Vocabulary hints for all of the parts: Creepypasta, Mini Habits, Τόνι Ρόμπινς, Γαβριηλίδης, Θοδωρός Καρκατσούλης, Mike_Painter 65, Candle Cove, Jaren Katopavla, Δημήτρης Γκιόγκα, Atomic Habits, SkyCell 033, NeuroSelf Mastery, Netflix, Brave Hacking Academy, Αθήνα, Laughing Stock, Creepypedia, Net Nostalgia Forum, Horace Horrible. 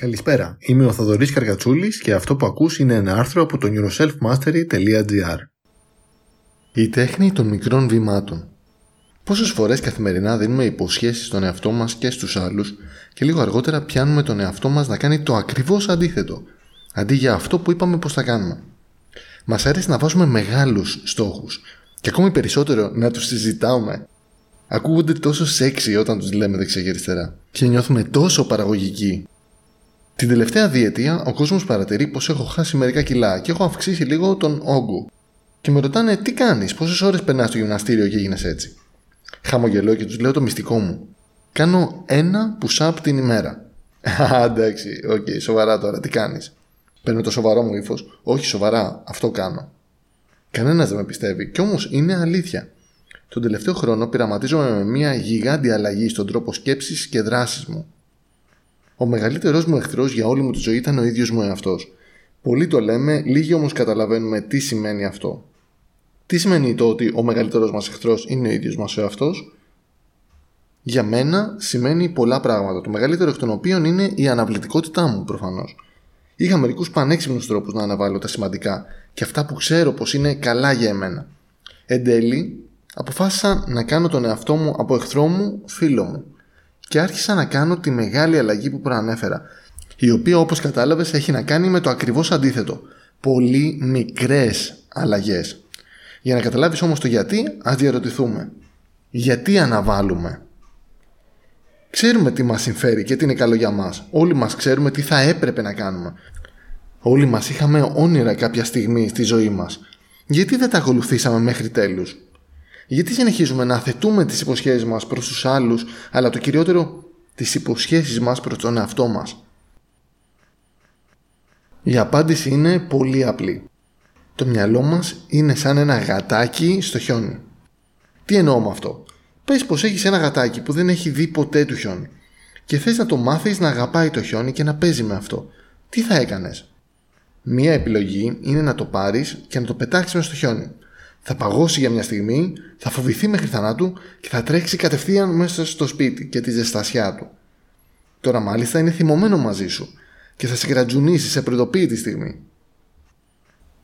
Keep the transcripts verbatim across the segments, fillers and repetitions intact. Καλησπέρα, είμαι ο Θοδωρής Καρκατσούλης και αυτό που ακούς είναι ένα άρθρο από το νιουρο σελφ μάστερι τελεία τζι άρ. Η τέχνη των μικρών βημάτων. Πόσες φορές καθημερινά δίνουμε υποσχέσεις στον εαυτό μας και στους άλλους και λίγο αργότερα πιάνουμε τον εαυτό μας να κάνει το ακριβώς αντίθετο, αντί για αυτό που είπαμε πως θα κάνουμε. Μας αρέσει να βάζουμε μεγάλους στόχους και ακόμη περισσότερο να τους συζητάμε. Ακούγονται τόσο σεξι όταν τους λέμε δεξιά και αριστερά και νιώθουμε τόσο παραγωγικοί. Την τελευταία διετία ο κόσμος παρατηρεί πως έχω χάσει μερικά κιλά και έχω αυξήσει λίγο τον όγκο. Και με ρωτάνε τι κάνεις, πόσες ώρες περνάς στο γυμναστήριο και έγινες έτσι. Χαμογελώ και τους λέω το μυστικό μου. Κάνω ένα push-up την ημέρα. Α, εντάξει, οκ, okay, σοβαρά τώρα, τι κάνεις. Παίρνω το σοβαρό μου ύφος, όχι σοβαρά, αυτό κάνω. Κανένας δεν με πιστεύει, κι όμως είναι αλήθεια. Τον τελευταίο χρόνο πειραματίζομαι με μια γιγάντια αλλαγή στον τρόπο σκέψης και δράσης μου. Ο μεγαλύτερος μου εχθρός για όλη μου τη ζωή ήταν ο ίδιος μου εαυτός. Πολλοί το λέμε, λίγοι όμως καταλαβαίνουμε τι σημαίνει αυτό. Τι σημαίνει το ότι ο μεγαλύτερος μας εχθρός είναι ο ίδιος μας ο εαυτός? Για μένα σημαίνει πολλά πράγματα, το μεγαλύτερο εκ των οποίων είναι η αναβλητικότητά μου προφανώς. Είχα μερικούς πανέξυπνους τρόπους να αναβάλω τα σημαντικά και αυτά που ξέρω πως είναι καλά για εμένα. Εν τέλει, αποφάσισα να κάνω τον εαυτό μου από εχθρό μου φίλο μου. Και άρχισα να κάνω τη μεγάλη αλλαγή που προανέφερα, η οποία όπως κατάλαβες έχει να κάνει με το ακριβώς αντίθετο. Πολύ μικρές αλλαγές. Για να καταλάβεις όμως το γιατί, ας διαρωτηθούμε. Γιατί αναβάλουμε? Ξέρουμε τι μας συμφέρει και τι είναι καλό για μας. Όλοι μας ξέρουμε τι θα έπρεπε να κάνουμε. Όλοι μας είχαμε όνειρα κάποια στιγμή στη ζωή μας. Γιατί δεν τα ακολουθήσαμε μέχρι τέλους? Γιατί συνεχίζουμε να αθετούμε τις υποσχέσεις μας προς τους άλλους, αλλά το κυριότερο, τις υποσχέσεις μας προς τον εαυτό μας? Η απάντηση είναι πολύ απλή. Το μυαλό μας είναι σαν ένα γατάκι στο χιόνι. Τι εννοώ με αυτό? Πες πως έχεις ένα γατάκι που δεν έχει δει ποτέ του χιόνι και θες να το μάθεις να αγαπάει το χιόνι και να παίζει με αυτό. Τι θα έκανες? Μία επιλογή είναι να το πάρεις και να το πετάξεις μέσα στο χιόνι. Θα παγώσει για μια στιγμή, θα φοβηθεί μέχρι θανάτου και θα τρέξει κατευθείαν μέσα στο σπίτι και τη ζεστασιά του. Τώρα μάλιστα είναι θυμωμένο μαζί σου και θα σε κρατζουνίσει, σε προειδοποιεί τη στιγμή.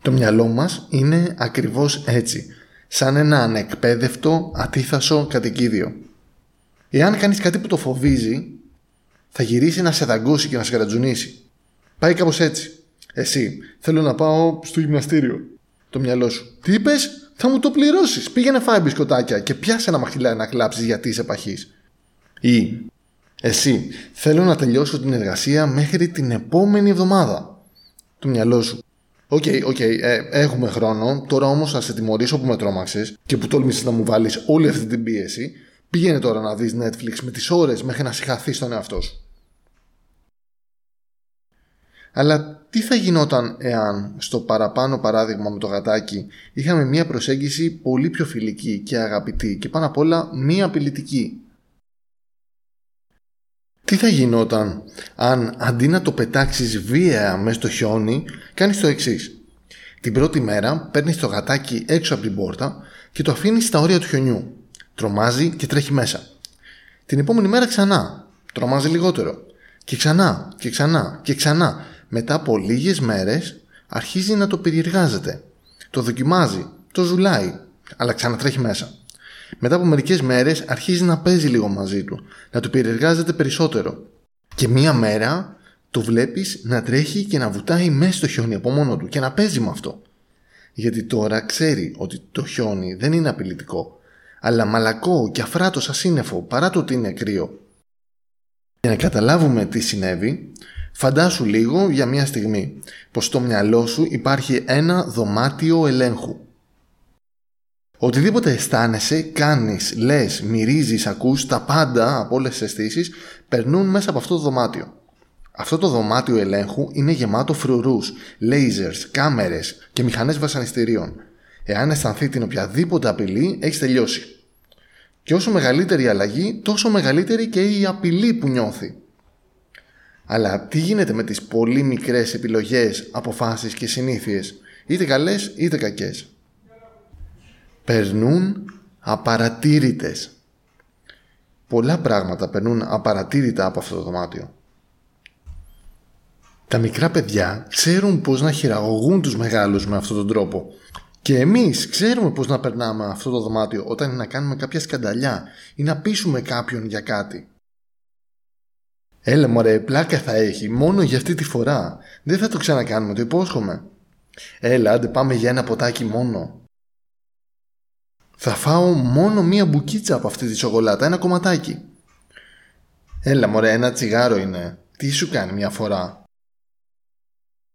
Το μυαλό μας είναι ακριβώς έτσι, σαν ένα ανεκπαίδευτο ατίθασο κατοικίδιο. Εάν κάνεις κάτι που το φοβίζει, θα γυρίσει να σε δαγκώσει και να σε κρατζουνίσει. Πάει κάπως έτσι. Εσύ, θέλω να πάω στο γυμναστήριο. Το μυαλό σου. Τι είπες? Θα μου το πληρώσεις. Πήγαινε φάει μπισκοτάκια και πιάσε ένα μαχιλάρι να κλάψεις γιατί είσαι παχής. Ή εσύ, θέλω να τελειώσω την εργασία μέχρι την επόμενη εβδομάδα. Το μυαλό σου. Οκ, okay, οκ, okay, ε, έχουμε χρόνο. Τώρα όμως θα σε τιμωρήσω που με τρόμαξες και που τόλμησες να μου βάλεις όλη αυτή την πίεση. Πήγαινε τώρα να δεις Netflix με τις ώρες μέχρι να συγχαθείς τον εαυτό σου. Αλλά τι θα γινόταν εάν, στο παραπάνω παράδειγμα με το γατάκι, είχαμε μία προσέγγιση πολύ πιο φιλική και αγαπητή και πάνω απ' όλα μη απειλητική? Τι θα γινόταν αν αντί να το πετάξεις βία μες στο χιόνι, κάνεις το εξής. Την πρώτη μέρα παίρνεις το γατάκι έξω από την πόρτα και το αφήνεις στα όρια του χιονιού. Τρομάζει και τρέχει μέσα. Την επόμενη μέρα ξανά. Τρομάζει λιγότερο. Και ξανά και ξανά και ξανά. Μετά από λίγες μέρες αρχίζει να το περιεργάζεται. Το δοκιμάζει, το ζουλάει, αλλά ξανατρέχει μέσα. Μετά από μερικές μέρες αρχίζει να παίζει λίγο μαζί του, να το περιεργάζεται περισσότερο. Και μία μέρα το βλέπεις να τρέχει και να βουτάει μέσα στο χιόνι από μόνο του και να παίζει με αυτό. Γιατί τώρα ξέρει ότι το χιόνι δεν είναι απειλητικό, αλλά μαλακό και αφράτο σαν σύννεφο παρά το ότι είναι κρύο. Για να καταλάβουμε τι συνέβη, φαντάσου λίγο για μια στιγμή πως στο μυαλό σου υπάρχει ένα δωμάτιο ελέγχου. Οτιδήποτε αισθάνεσαι, κάνεις, λες, μυρίζεις, ακούς, τα πάντα από όλες τις αισθήσεις περνούν μέσα από αυτό το δωμάτιο. Αυτό το δωμάτιο ελέγχου είναι γεμάτο φρουρούς, λέιζερς, κάμερες και μηχανές βασανιστήριων. Εάν αισθανθεί την οποιαδήποτε απειλή, έχεις τελειώσει. Και όσο μεγαλύτερη η αλλαγή, τόσο μεγαλύτερη και η απειλή που νιώθει. Αλλά τι γίνεται με τις πολύ μικρές επιλογές, αποφάσεις και συνήθειες, είτε καλές είτε κακές? Περνούν απαρατήρητες. Πολλά πράγματα περνούν απαρατήρητα από αυτό το δωμάτιο. Τα μικρά παιδιά ξέρουν πώς να χειραγωγούν τους μεγάλους με αυτόν τον τρόπο. Και εμείς ξέρουμε πώς να περνάμε αυτό το δωμάτιο όταν είναι να κάνουμε κάποια σκανταλιά ή να πείσουμε κάποιον για κάτι. Έλα μωρέ, πλάκα θα έχει, μόνο για αυτή τη φορά. Δεν θα το ξανακάνουμε, το υπόσχομαι. Έλα, άντε πάμε για ένα ποτάκι μόνο. Θα φάω μόνο μία μπουκίτσα από αυτή τη σοκολάτα, ένα κομματάκι. Έλα μωρέ, ένα τσιγάρο είναι. Τι σου κάνει μια φορά.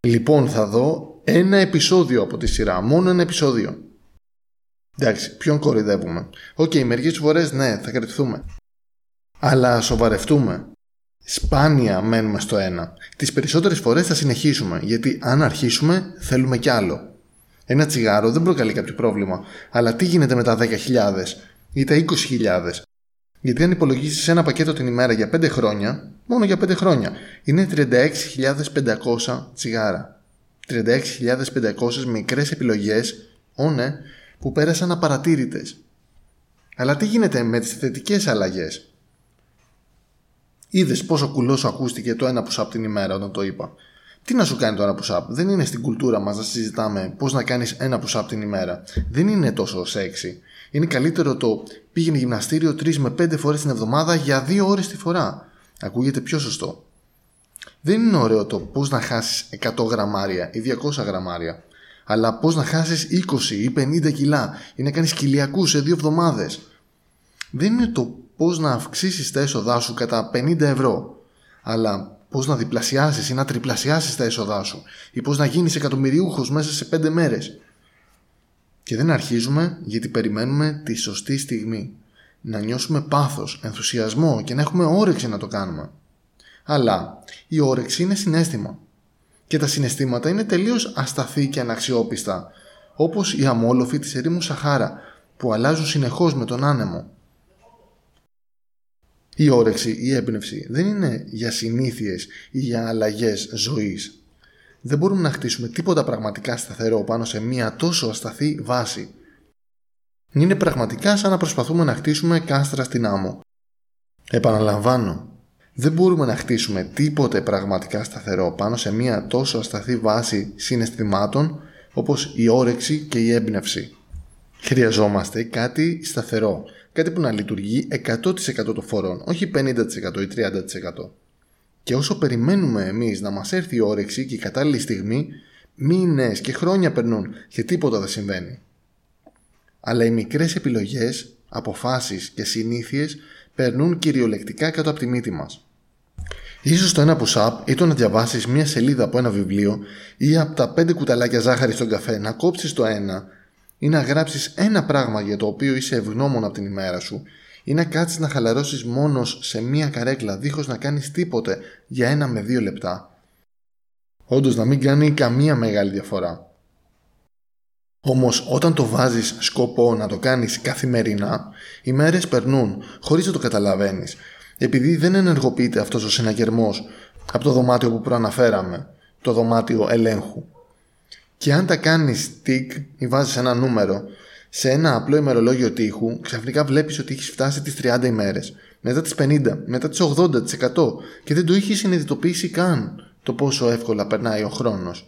Λοιπόν, θα δω ένα επεισόδιο από τη σειρά. Μόνο ένα επεισόδιο. Εντάξει, ποιον κοροϊδεύουμε. Οκ, okay, μερικές φορές ναι, θα κρατηθούμε. Αλλά σοβαρευτούμε. Σπάνια μένουμε στο ένα. Τις περισσότερες φορές θα συνεχίσουμε, γιατί αν αρχίσουμε, θέλουμε κι άλλο. Ένα τσιγάρο δεν προκαλεί κάποιο πρόβλημα. Αλλά τι γίνεται με τα δέκα χιλιάδες ή τα είκοσι χιλιάδες. Γιατί αν υπολογίσεις ένα πακέτο την ημέρα για πέντε χρόνια, μόνο για πέντε χρόνια, είναι τριάντα έξι χιλιάδες πεντακόσια τσιγάρα. τριάντα έξι χιλιάδες πεντακόσιες μικρές επιλογές, ω ναι, που πέρασαν απαρατήρητες. Αλλά τι γίνεται με τις θετικές αλλαγές. Είδες πόσο κουλό σου ακούστηκε το ένα push-up την ημέρα όταν το είπα. Τι να σου κάνει το ένα push-up. Δεν είναι στην κουλτούρα μας να συζητάμε πώς να κάνεις ένα push-up την ημέρα. Δεν είναι τόσο σεξι. Είναι καλύτερο το πήγαινε γυμναστήριο τρεις με πέντε φορές την εβδομάδα για δύο ώρες τη φορά. Ακούγεται πιο σωστό. Δεν είναι ωραίο το πώς να χάσεις εκατό γραμμάρια ή διακόσια γραμμάρια. Αλλά πώς να χάσεις είκοσι ή πενήντα κιλά ή να κάνεις κοιλιακούς σε δύο εβδομάδες. Δεν είναι το πώς να αυξήσεις τα έσοδά σου κατά πενήντα ευρώ. Αλλά πώς να διπλασιάσεις ή να τριπλασιάσεις τα έσοδά σου. Ή πώς να γίνεις εκατομμυριούχος μέσα σε πέντε μέρες. Και δεν αρχίζουμε γιατί περιμένουμε τη σωστή στιγμή. Να νιώσουμε πάθος, ενθουσιασμό και να έχουμε όρεξη να το κάνουμε. Αλλά η όρεξη είναι συναίσθημα. Και τα συναισθήματα είναι τελείως ασταθή και αναξιόπιστα. Όπως οι αμόλοφοι της ερήμου Σαχάρα που αλλάζουν συνεχώς με τον άνεμο. Η όρεξη, η έμπνευση δεν είναι για συνήθειες ή για αλλαγές ζωής. Δεν μπορούμε να χτίσουμε τίποτα πραγματικά σταθερό πάνω σε μία τόσο ασταθή βάση. Είναι πραγματικά σαν να προσπαθούμε να χτίσουμε κάστρα στην άμμο. Επαναλαμβάνω, δεν μπορούμε να χτίσουμε τίποτε πραγματικά σταθερό πάνω σε μία τόσο ασταθή βάση συναισθημάτων όπως η όρεξη και η έμπνευση. Χρειαζόμαστε κάτι σταθερό, κάτι που να λειτουργεί εκατό τοις εκατό των φορών, όχι πενήντα τοις εκατό ή τριάντα τοις εκατό. Και όσο περιμένουμε εμείς να μας έρθει η όρεξη και η κατάλληλη στιγμή, μήνες και χρόνια περνούν και τίποτα δεν συμβαίνει. Αλλά οι μικρές επιλογές, αποφάσεις και συνήθειες περνούν κυριολεκτικά κάτω από τη μύτη μας. Ίσως το ένα push-up ή το να διαβάσεις μια σελίδα από ένα βιβλίο ή από τα πέντε κουταλάκια ζάχαρη στον καφέ να κόψεις το ένα ή να γράψεις ένα πράγμα για το οποίο είσαι ευγνώμων από την ημέρα σου ή να κάτσεις να χαλαρώσεις μόνος σε μία καρέκλα δίχως να κάνεις τίποτε για ένα με δύο λεπτά. Όντως να μην κάνει καμία μεγάλη διαφορά. Όμως όταν το βάζεις σκοπό να το κάνεις καθημερινά, οι μέρες περνούν χωρίς να το καταλαβαίνεις, επειδή δεν ενεργοποιείται αυτός ο συναγερμός από το δωμάτιο που προαναφέραμε, το δωμάτιο ελέγχου. Και αν τα κάνεις tick ή βάζεις ένα νούμερο, σε ένα απλό ημερολόγιο τείχου, ξαφνικά βλέπεις ότι έχεις φτάσει τις τριάντα ημέρες, μετά τις πενήντα, μετά τις ογδόντα τοις εκατό και δεν το είχες συνειδητοποιήσει καν το πόσο εύκολα περνάει ο χρόνος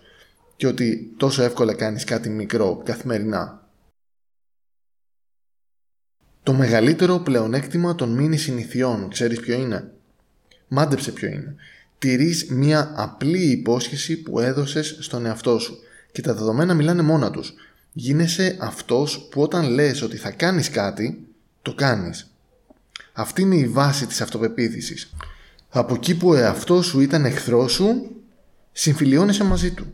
και ότι τόσο εύκολα κάνεις κάτι μικρό καθημερινά. Το μεγαλύτερο πλεονέκτημα των μίνι συνηθιών, ξέρεις ποιο είναι? Μάντεψε ποιο είναι. Τηρείς μια απλή υπόσχεση που έδωσες στον εαυτό σου και τα δεδομένα μιλάνε μόνα τους. Γίνεσαι αυτός που όταν λες ότι θα κάνεις κάτι, το κάνεις. Αυτή είναι η βάση της αυτοπεποίθησης. Από εκεί που ο εαυτός σου ήταν εχθρός σου, συμφιλιώνεσαι μαζί του.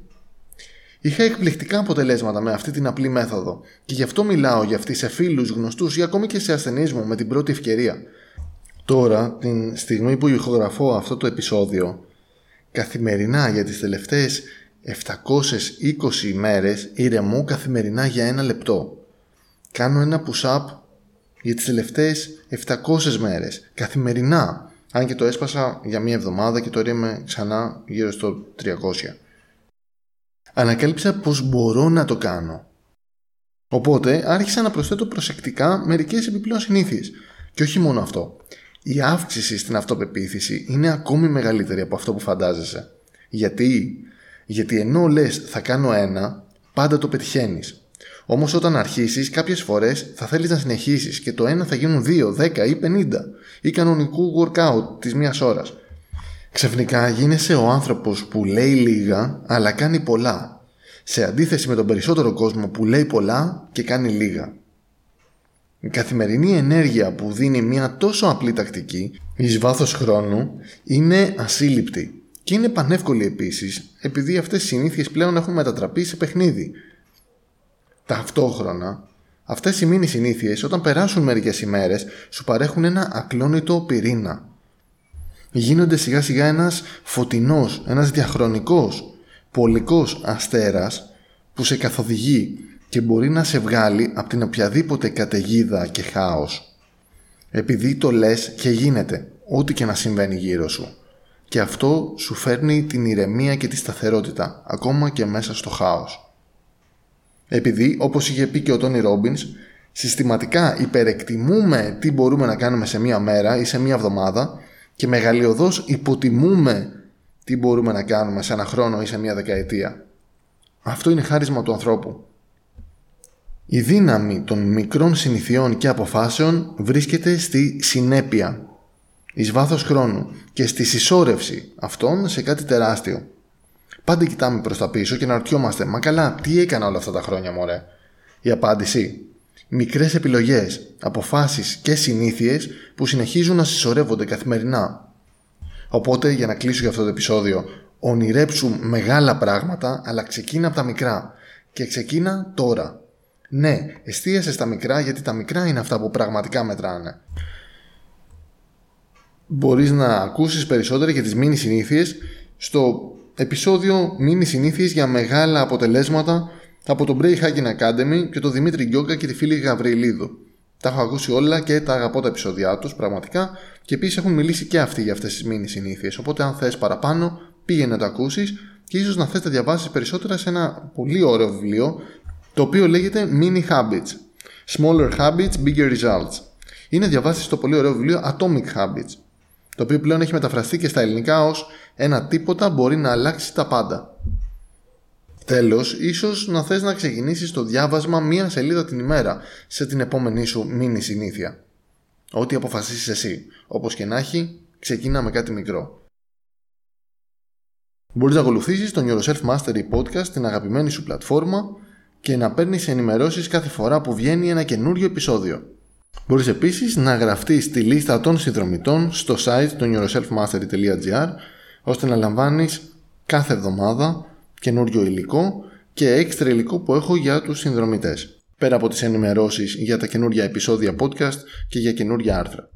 Είχα εκπληκτικά αποτελέσματα με αυτή την απλή μέθοδο και γι' αυτό μιλάω για αυτή σε φίλους, γνωστούς ή ακόμη και σε ασθενείς μου με την πρώτη ευκαιρία. Τώρα, την στιγμή που ηχογραφώ αυτό το επεισόδιο, καθημερινά για τις τελευταίες επτακόσιες είκοσι ημέρες ηρεμώ καθημερινά για ένα λεπτό. Κάνω ένα push-up για τις τελευταίες επτακόσιες μέρες. Καθημερινά. Αν και το έσπασα για μία εβδομάδα και τώρα είμαι ξανά γύρω στο τριακόσια. Ανακάλυψα πως μπορώ να το κάνω. Οπότε άρχισα να προσθέτω προσεκτικά μερικές επιπλέον συνήθειες. Και όχι μόνο αυτό. Η αύξηση στην αυτοπεποίθηση είναι ακόμη μεγαλύτερη από αυτό που φαντάζεσαι. Γιατί, Γιατί ενώ λες θα κάνω ένα, πάντα το πετυχαίνεις. Όμως όταν αρχίσεις, κάποιες φορές θα θέλεις να συνεχίσεις και το ένα θα γίνουν δύο, δέκα ή πενήντα, ή κανονικού workout της μιας ώρας. Ξαφνικά γίνεσαι ο άνθρωπος που λέει λίγα αλλά κάνει πολλά, σε αντίθεση με τον περισσότερο κόσμο που λέει πολλά και κάνει λίγα. Η καθημερινή ενέργεια που δίνει μια τόσο απλή τακτική εις βάθος χρόνου είναι ασύλληπτη και είναι πανεύκολη επίσης, επειδή αυτές οι συνήθειες πλέον έχουν μετατραπεί σε παιχνίδι. Ταυτόχρονα, αυτές οι μίνι συνήθειες όταν περάσουν μερικές ημέρες σου παρέχουν ένα ακλόνητο πυρήνα. Γίνονται σιγά σιγά ένας φωτεινός, ένας διαχρονικός, πολικός αστέρας που σε καθοδηγεί και μπορεί να σε βγάλει από την οποιαδήποτε καταιγίδα και χάος. Επειδή το λες και γίνεται, ό,τι και να συμβαίνει γύρω σου. Και αυτό σου φέρνει την ηρεμία και τη σταθερότητα, ακόμα και μέσα στο χάος. Επειδή, όπως είχε πει και ο Τόνι Ρόμπινς, συστηματικά υπερεκτιμούμε τι μπορούμε να κάνουμε σε μία μέρα ή σε μία εβδομάδα και μεγαλειωδώς υποτιμούμε τι μπορούμε να κάνουμε σε ένα χρόνο ή σε μία δεκαετία. Αυτό είναι χάρισμα του ανθρώπου. Η δύναμη των μικρών συνηθιών και αποφάσεων βρίσκεται στη συνέπεια, εις βάθος χρόνου και στη συσσόρευση αυτών σε κάτι τεράστιο. Πάντα κοιτάμε προς τα πίσω και να ρωτιόμαστε «Μα καλά, τι έκανα όλα αυτά τα χρόνια, μωρέ?» Η απάντηση: μικρές επιλογές, αποφάσεις και συνήθειες που συνεχίζουν να συσσωρεύονται καθημερινά. Οπότε, για να κλείσω για αυτό το επεισόδιο, ονειρέψου μεγάλα πράγματα, αλλά ξεκίνα από τα μικρά και ξεκίνα τώρα. Ναι, εστίασε στα μικρά, γιατί τα μικρά είναι αυτά που πραγματικά μετράνε. Μπορείς να ακούσεις περισσότερα για τις μίνι συνήθειες στο επεισόδιο μίνι συνήθειες για μεγάλα αποτελέσματα από τον Brave Hacking Academy και τον Δημήτρη Γκιόγκα και τη φίλη Γαβριηλίδου. Τα έχω ακούσει όλα και τα αγαπώ τα επεισόδια τους πραγματικά, και επίσης έχουν μιλήσει και αυτοί για αυτές τις μίνι συνήθειες. Οπότε, αν θες παραπάνω, πήγαινε να τα ακούσεις και ίσως να θες να διαβάσεις περισσότερα σε ένα πολύ ωραίο βιβλίο, το οποίο λέγεται Mini Habits, Smaller Habits, Bigger Results. Είναι διαβάσει στο πολύ ωραίο βιβλίο Atomic Habits, το οποίο πλέον έχει μεταφραστεί και στα ελληνικά ως «Ένα τίποτα μπορεί να αλλάξει τα πάντα». Τέλος, ίσως να θες να ξεκινήσεις το διάβασμα μία σελίδα την ημέρα σε την επόμενή σου μίνι συνήθεια. Ό,τι αποφασίσεις εσύ. Όπως και να έχει, ξεκινά με κάτι μικρό. Μπορείς να ακολουθήσεις το NeuroSelf Mastery Podcast στην αγαπημένη σου πλατφόρμα και να παίρνεις ενημερώσεις κάθε φορά που βγαίνει ένα καινούριο επεισόδιο. Μπορείς επίσης να γραφτείς στη λίστα των συνδρομητών στο site του neuroselfmastery τελεία gr, ώστε να λαμβάνεις κάθε εβδομάδα καινούριο υλικό και έξτρα υλικό που έχω για τους συνδρομητές, πέρα από τις ενημερώσεις για τα καινούρια επεισόδια podcast και για καινούρια άρθρα.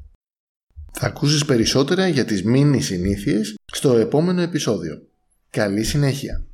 Θα ακούσεις περισσότερα για τις μίνι συνήθειες στο επόμενο επεισόδιο. Καλή συνέχεια!